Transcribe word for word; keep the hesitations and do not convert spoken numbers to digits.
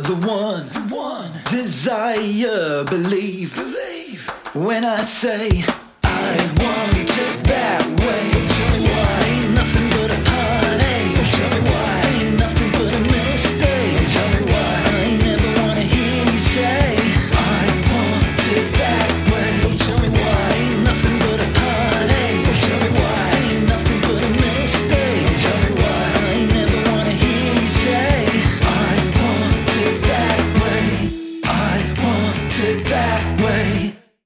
the one, the one desire, believe, believe. When I say I want it that way, tell me why ain't nothing but a heartache. Tell me why ain't nothing but a mistake. Tell me why I never wanna hear you say I want it that way. Tell me why ain't nothing but a heartache. Tell me why ain't nothing but a mistake. Tell me why I never wanna hear you say I want it that way. I want it that way.